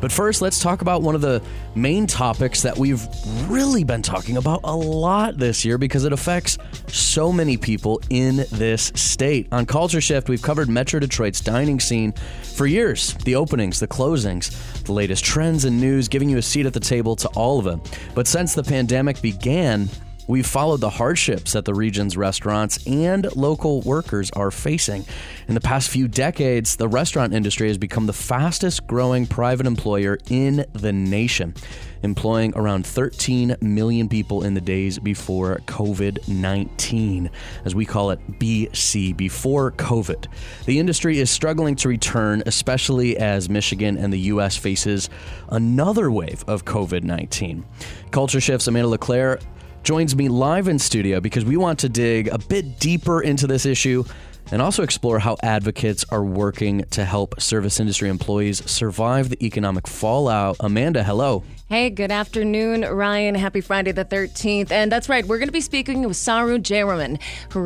But first, let's talk about one of the main topics that we've really been talking about a lot this year because it affects so many people in this state. On Culture Shift, we've covered Metro Detroit's dining scene for years. The openings, the closings, the latest trends and news, giving you a seat at the table to all of it. But since the pandemic began, we've followed the hardships that the region's restaurants and local workers are facing. In the past few decades, the restaurant industry has become the fastest growing private employer in the nation, employing around 13 million people in the days before COVID-19, as we call it BC, before COVID. The industry is struggling to return, especially as Michigan and the U.S. faces another wave of COVID-19. Culture Shift's Amanda LeClaire joins me live in studio because we want to dig a bit deeper into this issue and also explore how advocates are working to help service industry employees survive the economic fallout. Amanda, hello. Hey, good afternoon, Ryan. Happy Friday the 13th. And that's right, we're going to be speaking with Saru Jayaraman, who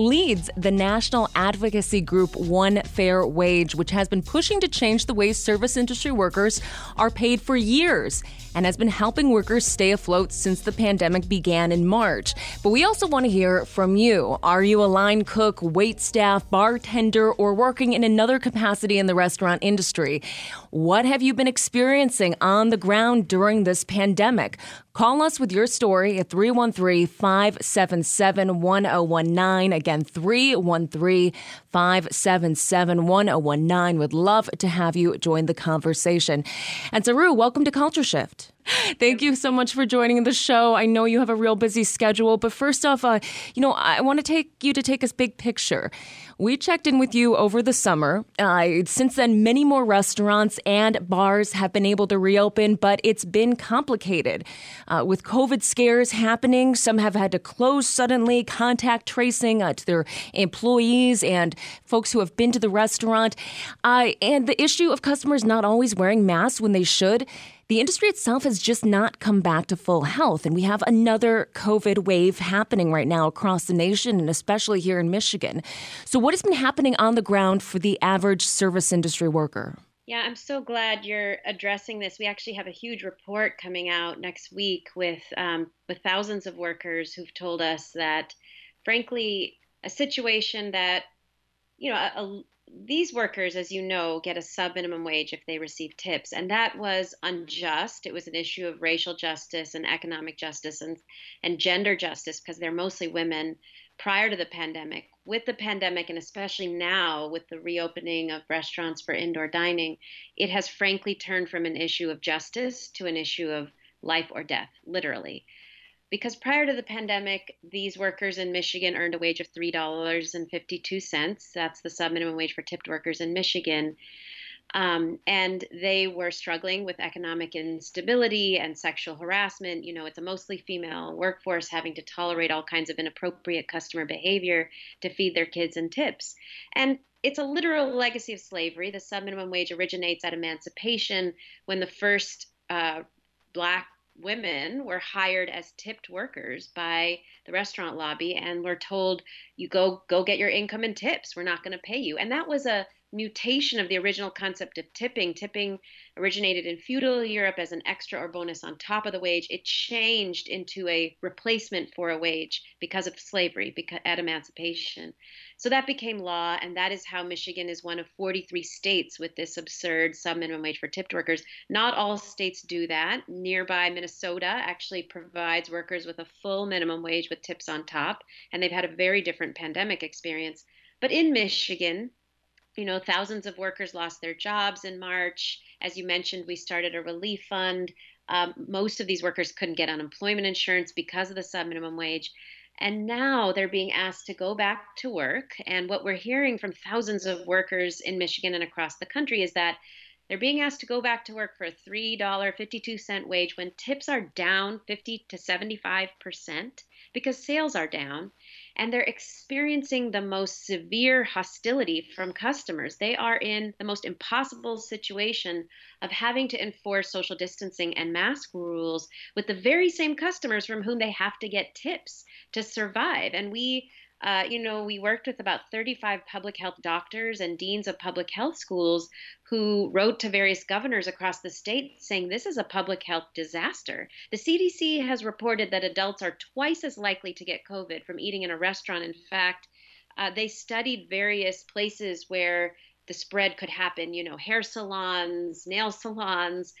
leads the national advocacy group One Fair Wage, which has been pushing to change the way service industry workers are paid for years and has been helping workers stay afloat since the pandemic began in March. But we also want to hear from you. Are you a line cook, waitstaff, bartender, or working in another capacity in the restaurant industry? What have you been experiencing on the ground during this pandemic? Call us with your story at 313-577-1019. Again, 313-577-1019. Would love to have you join the conversation. And Saru, welcome to Culture Shift. Thank you so much for joining the show. I know you have a real busy schedule, but first off, I want to take us big picture. We checked in with you over the summer. Since then, many more restaurants and bars have been able to reopen, but it's been complicated. With COVID scares happening, some have had to close suddenly, contact tracing to their employees and folks who have been to the restaurant. And the issue of customers not always wearing masks when they should. The industry itself has just not come back to full health, and we have another COVID wave happening right now across the nation, and especially here in Michigan. So what has been happening on the ground for the average service industry worker? Yeah, I'm so glad you're addressing this. We actually have a huge report coming out next week with thousands of workers who've told us that, frankly, a situation that, these workers, as you know, get a sub-minimum wage if they receive tips, and that was unjust. It was an issue of racial justice and economic justice and gender justice because they're mostly women prior to the pandemic. With the pandemic, and especially now with the reopening of restaurants for indoor dining, it has frankly turned from an issue of justice to an issue of life or death, literally. Because prior to the pandemic, these workers in Michigan earned a wage of $3.52. That's the sub-minimum wage for tipped workers in Michigan. And they were struggling with economic instability and sexual harassment. It's a mostly female workforce having to tolerate all kinds of inappropriate customer behavior to feed their kids and tips. And it's a literal legacy of slavery. The sub-minimum wage originates at emancipation when the first Black women were hired as tipped workers by the restaurant lobby and were told, you go get your income and tips. We're not going to pay you. And that was a mutation of the original concept of tipping. Tipping originated in feudal Europe as an extra or bonus on top of the wage. It changed into a replacement for a wage because of slavery, at emancipation. So that became law, and that is how Michigan is one of 43 states with this absurd sub-minimum wage for tipped workers. Not all states do that. Nearby Minnesota actually provides workers with a full minimum wage with tips on top, and they've had a very different pandemic experience. But in Michigan, thousands of workers lost their jobs in March. As you mentioned, we started a relief fund. Most of these workers couldn't get unemployment insurance because of the sub-minimum wage. And now they're being asked to go back to work. And what we're hearing from thousands of workers in Michigan and across the country is that they're being asked to go back to work for a $3.52 wage when tips are down 50 to 75% because sales are down. And they're experiencing the most severe hostility from customers. They are in the most impossible situation of having to enforce social distancing and mask rules with the very same customers from whom they have to get tips to survive. And we we worked with about 35 public health doctors and deans of public health schools who wrote to various governors across the state saying this is a public health disaster. The CDC has reported that adults are twice as likely to get COVID from eating in a restaurant. In fact, they studied various places where the spread could happen, hair salons, nail salons,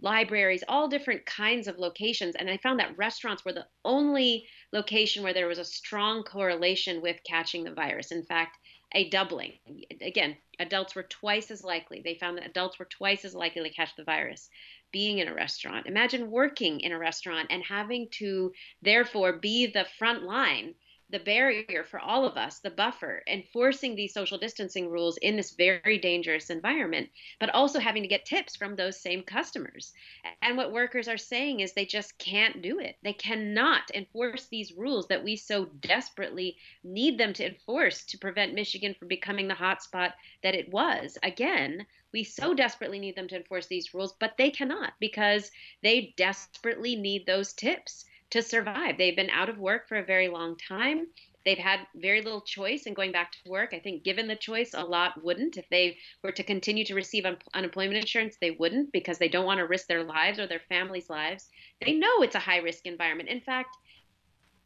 libraries, all different kinds of locations. And I found that restaurants were the only location where there was a strong correlation with catching the virus. In fact, a doubling. Again, adults were twice as likely. They found that adults were twice as likely to catch the virus being in a restaurant. Imagine working in a restaurant and having to, therefore, be the front line, the barrier for all of us, the buffer, enforcing these social distancing rules in this very dangerous environment, but also having to get tips from those same customers. And what workers are saying is they just can't do it. They cannot enforce these rules that we so desperately need them to enforce to prevent Michigan from becoming the hotspot that it was. Again, we so desperately need them to enforce these rules, but they cannot because they desperately need those tips to survive. They've been out of work for a very long time. They've had very little choice in going back to work. I think given the choice, a lot wouldn't. If they were to continue to receive unemployment insurance, they wouldn't because they don't want to risk their lives or their families' lives. They know it's a high-risk environment. In fact,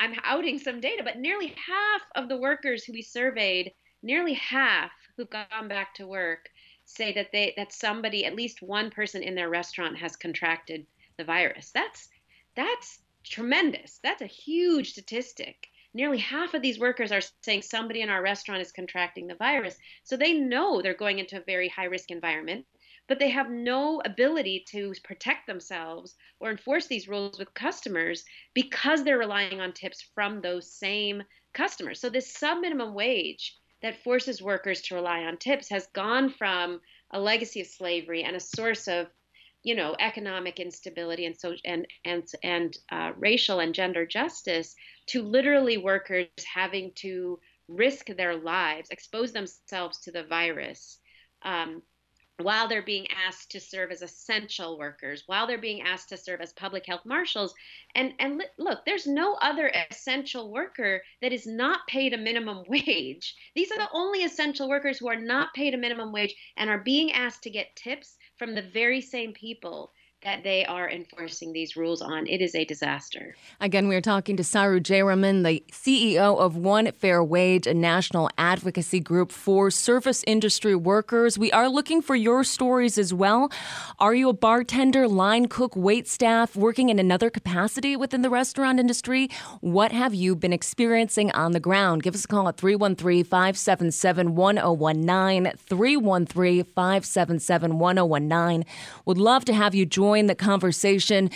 I'm outing some data, but nearly half of the workers who we surveyed, nearly half who've gone back to work, say that somebody, at least one person in their restaurant, has contracted the virus. That's tremendous. That's a huge statistic. Nearly half of these workers are saying somebody in our restaurant is contracting the virus. So they know they're going into a very high-risk environment, but they have no ability to protect themselves or enforce these rules with customers because they're relying on tips from those same customers. So this sub-minimum wage that forces workers to rely on tips has gone from a legacy of slavery and a source of economic instability and so and racial and gender justice to literally workers having to risk their lives, expose themselves to the virus, while they're being asked to serve as essential workers, while they're being asked to serve as public health marshals. And look, there's no other essential worker that is not paid a minimum wage. These are the only essential workers who are not paid a minimum wage and are being asked to get tips from the very same people that they are enforcing these rules on. It is a disaster. Again, we're talking to Saru Jayaraman, the CEO of One Fair Wage, a national advocacy group for service industry workers. We are looking for your stories as well. Are you a bartender, line cook, waitstaff, working in another capacity within the restaurant industry? What have you been experiencing on the ground? Give us a call at 313-577-1019, 313-577-1019. Would love to have you join the conversation.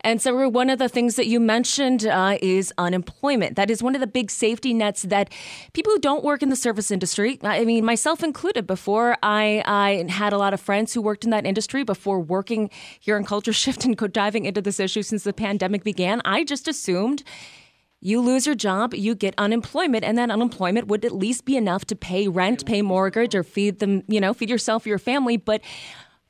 And so one of the things that you mentioned is unemployment. That is one of the big safety nets that people who don't work in the service industry, I mean, myself included, before I had a lot of friends who worked in that industry before working here in Culture Shift and diving into this issue since the pandemic began, I just assumed you lose your job, you get unemployment, and then unemployment would at least be enough to pay rent, pay mortgage, or feed yourself or your family. But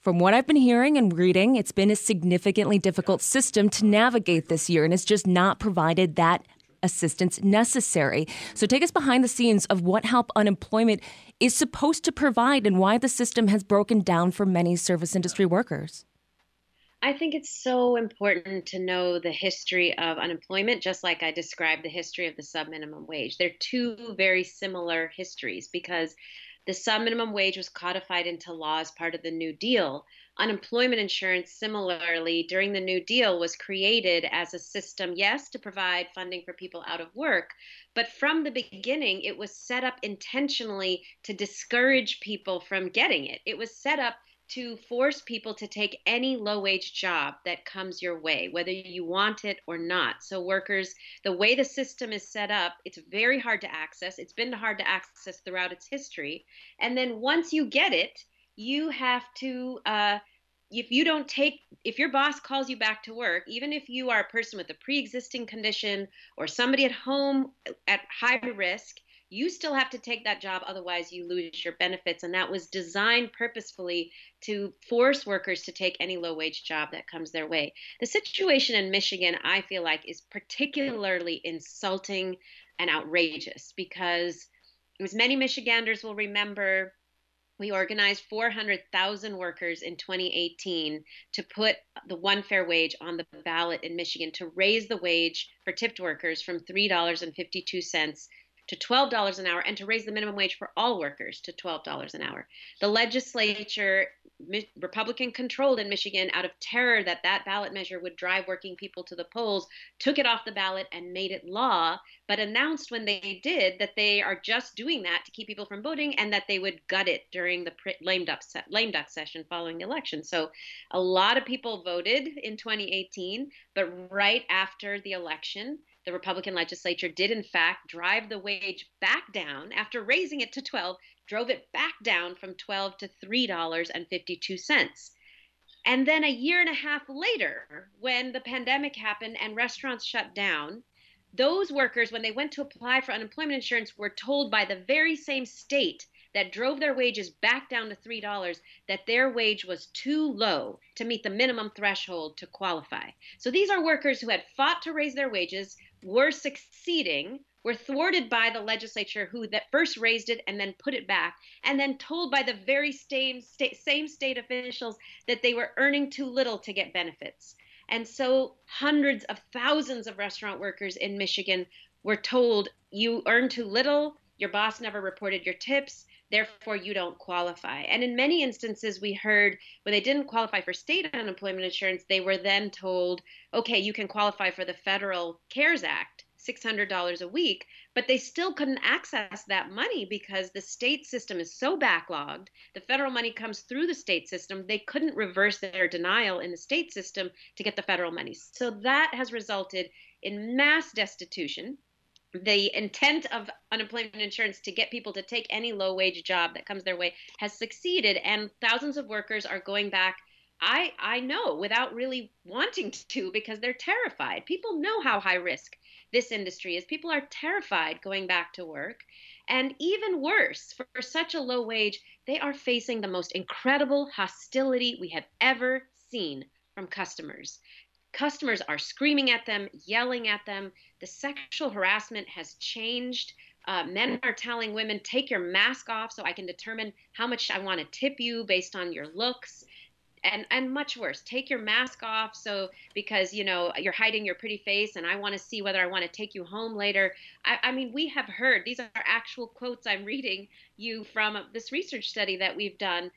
from what I've been hearing and reading, it's been a significantly difficult system to navigate this year, and it's just not provided that assistance necessary. So take us behind the scenes of what help unemployment is supposed to provide and why the system has broken down for many service industry workers. I think it's so important to know the history of unemployment, just like I described the history of the sub-minimum wage. They're two very similar histories because the sub-minimum wage was codified into law as part of the New Deal. Unemployment insurance, similarly, during the New Deal was created as a system, yes, to provide funding for people out of work, but from the beginning, it was set up intentionally to discourage people from getting it. It was set up to force people to take any low-wage job that comes your way, whether you want it or not. So workers, the way the system is set up, it's very hard to access. It's been hard to access throughout its history. And then once you get it, you have to, if your boss calls you back to work, even if you are a person with a pre-existing condition or somebody at home at high risk, you still have to take that job, otherwise you lose your benefits. And that was designed purposefully to force workers to take any low-wage job that comes their way. The situation in Michigan, I feel like, is particularly insulting and outrageous, because as many Michiganders will remember, we organized 400,000 workers in 2018 to put the One Fair Wage on the ballot in Michigan, to raise the wage for tipped workers from $3.52 to $12 an hour, and to raise the minimum wage for all workers to $12 an hour. The legislature, Republican controlled in Michigan, out of terror that that ballot measure would drive working people to the polls, took it off the ballot and made it law, but announced when they did that they are just doing that to keep people from voting, and that they would gut it during the lame duck session following the election. So a lot of people voted in 2018, but right after the election, the Republican legislature did, in fact, drive the wage back down after raising it to $12, drove it back down from $12 to $3.52. And then a year and a half later, when the pandemic happened and restaurants shut down, those workers, when they went to apply for unemployment insurance, were told by the very same state that drove their wages back down to $3, that their wage was too low to meet the minimum threshold to qualify. So these are workers who had fought to raise their wages, were succeeding, were thwarted by the legislature who that first raised it and then put it back, and then told by the very same state officials that they were earning too little to get benefits. And so hundreds of thousands of restaurant workers in Michigan were told, you earn too little, your boss never reported your tips, therefore you don't qualify. And in many instances, we heard when they didn't qualify for state unemployment insurance, they were then told, okay, you can qualify for the federal CARES Act, $600 a week, but they still couldn't access that money because the state system is so backlogged. The federal money comes through the state system. They couldn't reverse their denial in the state system to get the federal money. So that has resulted in mass destitution. The intent of unemployment insurance to get people to take any low-wage job that comes their way has succeeded, and thousands of workers are going back, I know, without really wanting to, because they're terrified. People know how high risk this industry is. People are terrified going back to work. And even worse, for such a low wage, they are facing the most incredible hostility we have ever seen from customers. Customers are screaming at them, yelling at them. The sexual harassment has changed. Men are telling women, take your mask off so I can determine how much I want to tip you based on your looks. And much worse, take your mask off because you know you're hiding your pretty face and I want to see whether I want to take you home later. I mean, we have heard, these are actual quotes I'm reading you from this research study that we've done.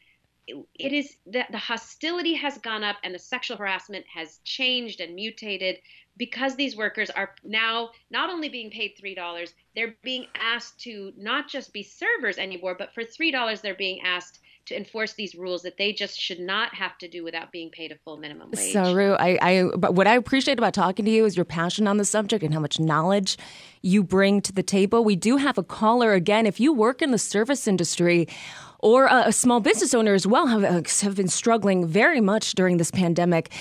It is that the hostility has gone up and the sexual harassment has changed and mutated because these workers are now not only being paid $3, they're being asked to not just be servers anymore, but for $3, they're being asked to enforce these rules that they just should not have to do without being paid a full minimum wage. Saru, but what I appreciate about talking to you is your passion on the subject and how much knowledge you bring to the table. We do have a caller again. If you work in the service industry or a small business owner as well have been struggling very much during this pandemic,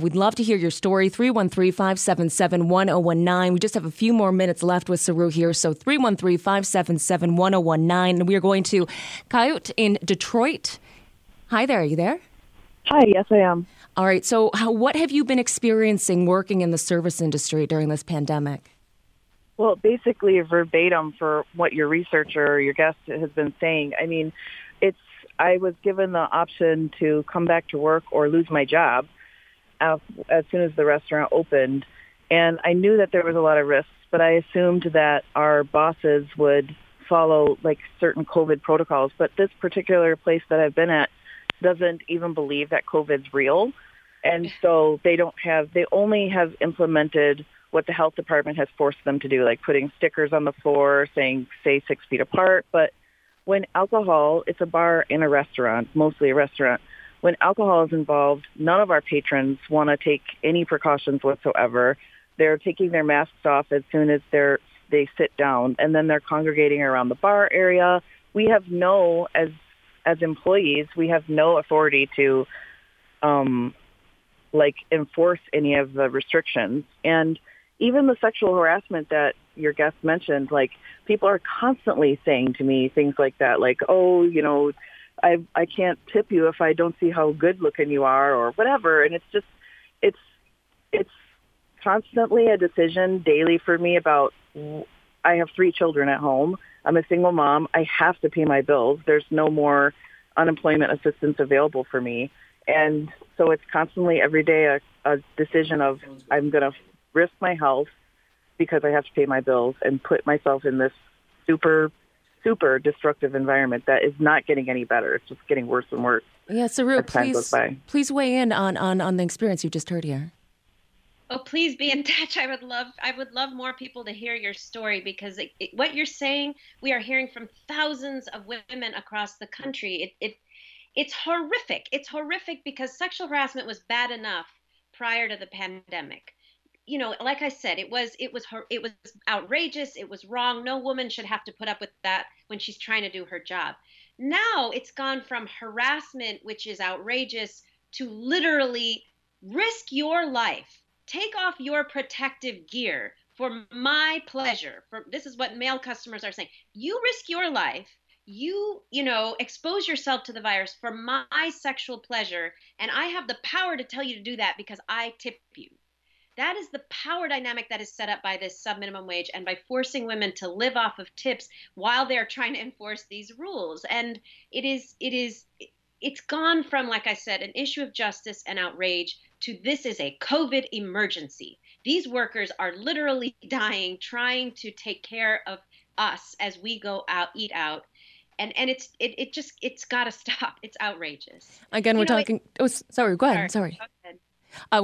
we'd love to hear your story. 313-577-1019. We just have a few more minutes left with Saru here. So 313-577-1019. And we are going to Coyote in Detroit. Hi there. Are you there? Hi. Yes, I am. All right. So what have you been experiencing working in the service industry during this pandemic? Well, basically verbatim for what your researcher or your guest has been saying. I mean, I was given the option to come back to work or lose my job as soon as the restaurant opened. And I knew that there was a lot of risks, but I assumed that our bosses would follow like certain COVID protocols. But this particular place that I've been at doesn't even believe that COVID's real. And so they only have implemented what the health department has forced them to do, like putting stickers on the floor saying, stay 6 feet apart. But when alcohol, it's a bar and a restaurant, mostly a restaurant. When alcohol is involved, none of our patrons want to take any precautions whatsoever. They're taking their masks off as soon as they sit down, and then they're congregating around the bar area. We have as employees, we have no authority to enforce any of the restrictions. And even the sexual harassment that your guest mentioned, like, people are constantly saying to me things like that, like, oh, you know, I can't tip you if I don't see how good looking you are or whatever. And it's just, it's constantly a decision daily for me about I have three children at home. I'm a single mom. I have to pay my bills. There's no more unemployment assistance available for me. And so it's constantly every day a decision of I'm going to risk my health because I have to pay my bills and put myself in this super destructive environment that is not getting any better. It's just getting worse and worse. Yeah, Saru, please weigh in on the experience you just heard here. Oh, please be in touch. I would love more people to hear your story, because what you're saying, we are hearing from thousands of women across the country. It's horrific. It's horrific because sexual harassment was bad enough prior to the pandemic. You know, like I said, it was outrageous. It was wrong. No woman should have to put up with that when she's trying to do her job. Now it's gone from harassment, which is outrageous, to literally risk your life. Take off your protective gear for my pleasure. This is what male customers are saying. You risk your life. You expose yourself to the virus for my sexual pleasure. And I have the power to tell you to do that because I tip you. That is the power dynamic that is set up by this subminimum wage and by forcing women to live off of tips while they're trying to enforce these rules. And it's gone from, like I said, an issue of justice and outrage to this is a COVID emergency. These workers are literally dying trying to take care of us as we go out, eat out. And it's got to stop. It's outrageous. Again, Go ahead.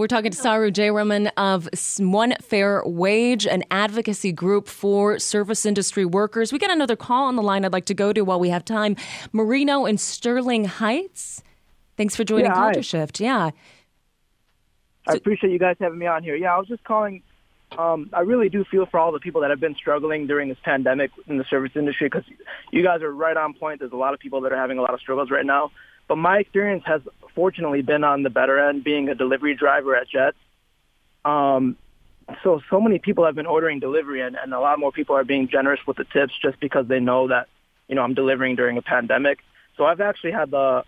We're talking to Saru Jayaraman of One Fair Wage, an advocacy group for service industry workers. We got another call on the line I'd like to go to while we have time. Marino in Sterling Heights. Thanks for joining Culture Shift. Yeah. I appreciate you guys having me on here. Yeah, I was just calling. I really do feel for all the people that have been struggling during this pandemic in the service industry, because you guys are right on point. There's a lot of people that are having a lot of struggles right now. But my experience has fortunately been on the better end, being a delivery driver at Jets. So many people have been ordering delivery, and a lot more people are being generous with the tips just because they know that, I'm delivering during a pandemic. So I've actually had the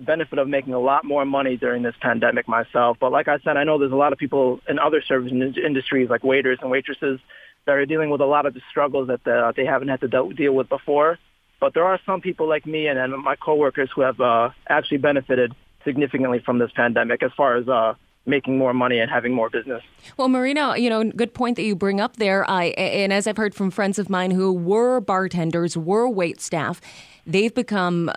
benefit of making a lot more money during this pandemic myself. But like I said, I know there's a lot of people in other service industries like waiters and waitresses that are dealing with a lot of the struggles that they haven't had to deal with before. But there are some people like me and my coworkers who have actually benefited significantly from this pandemic as far as making more money and having more business. Well, Marina, good point that you bring up there. And as I've heard from friends of mine who were bartenders, were wait staff, they've become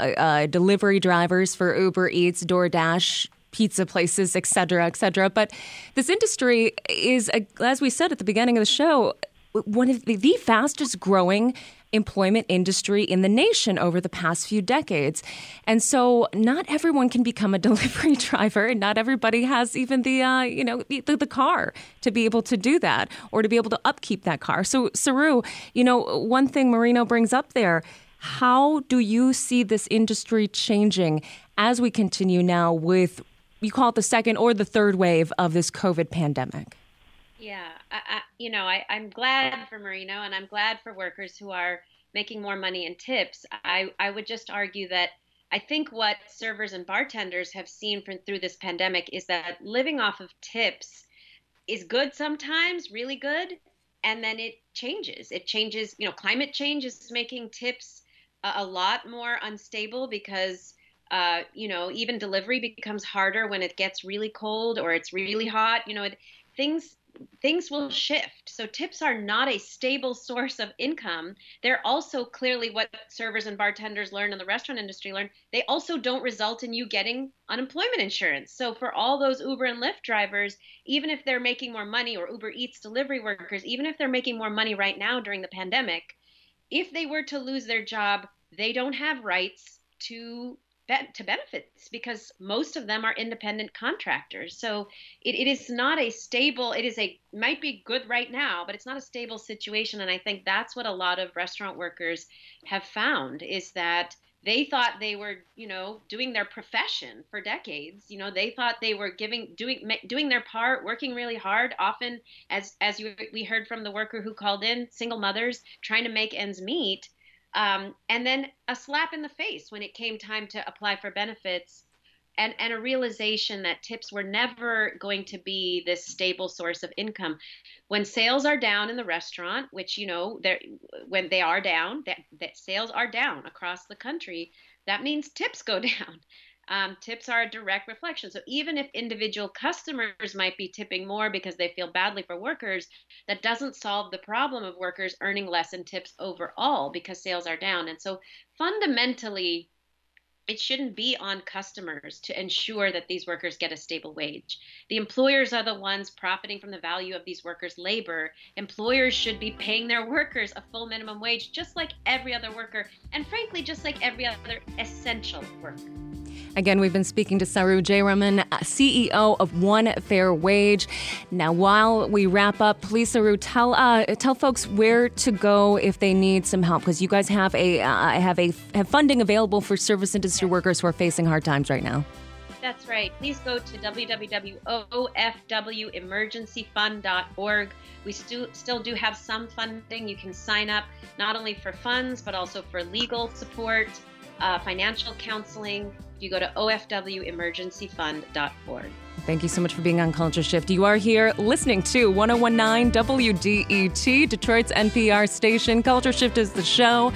delivery drivers for Uber Eats, DoorDash, pizza places, et cetera, et cetera. But this industry is, as we said at the beginning of the show, one of the fastest growing employment industry in the nation over the past few decades. And so not everyone can become a delivery driver, and not everybody has even the car to be able to do that or to be able to upkeep that car. So Saru, one thing Marino brings up there, how do you see this industry changing as we continue now with, you call it the second or the third wave of this COVID pandemic? Yeah, I'm glad for Marino, and I'm glad for workers who are making more money in tips. I would just argue that I think what servers and bartenders have seen through this pandemic is that living off of tips is good sometimes, really good, and then it changes. It changes, climate change is making tips a lot more unstable because even delivery becomes harder when it gets really cold or it's really hot. Things will shift. So tips are not a stable source of income. They're also clearly what servers and bartenders learn and the restaurant industry learn. They also don't result in you getting unemployment insurance. So for all those Uber and Lyft drivers, even if they're making more money, or Uber Eats delivery workers, even if they're making more money right now during the pandemic, if they were to lose their job, they don't have rights to benefits because most of them are independent contractors. So it is not a stable, might be good right now, but it's not a stable situation. And I think that's what a lot of restaurant workers have found, is that they thought they were, doing their profession for decades. They thought they were doing their part, working really hard, often as we heard from the worker who called in, single mothers trying to make ends meet. And then a slap in the face when it came time to apply for benefits and a realization that tips were never going to be this stable source of income. When sales are down in the restaurant, which, you know, when they are down, that sales are down across the country, that means tips go down. Tips are a direct reflection. So even if individual customers might be tipping more because they feel badly for workers, that doesn't solve the problem of workers earning less in tips overall because sales are down. And so fundamentally, it shouldn't be on customers to ensure that these workers get a stable wage. The employers are the ones profiting from the value of these workers' labor. Employers should be paying their workers a full minimum wage, just like every other worker, and frankly, just like every other essential worker. Again, we've been speaking to Saru Jayaraman, CEO of One Fair Wage. Now, while we wrap up, please, Saru, tell folks where to go if they need some help, because you guys have funding available for service industry workers who are facing hard times right now. That's right. Please go to www.OFWEmergencyFund.org. We still do have some funding. You can sign up not only for funds, but also for legal support, financial counseling. You go to OFWEmergencyFund.org. Thank you so much for being on Culture Shift. You are here listening to 101.9 WDET, Detroit's NPR station. Culture Shift is the show.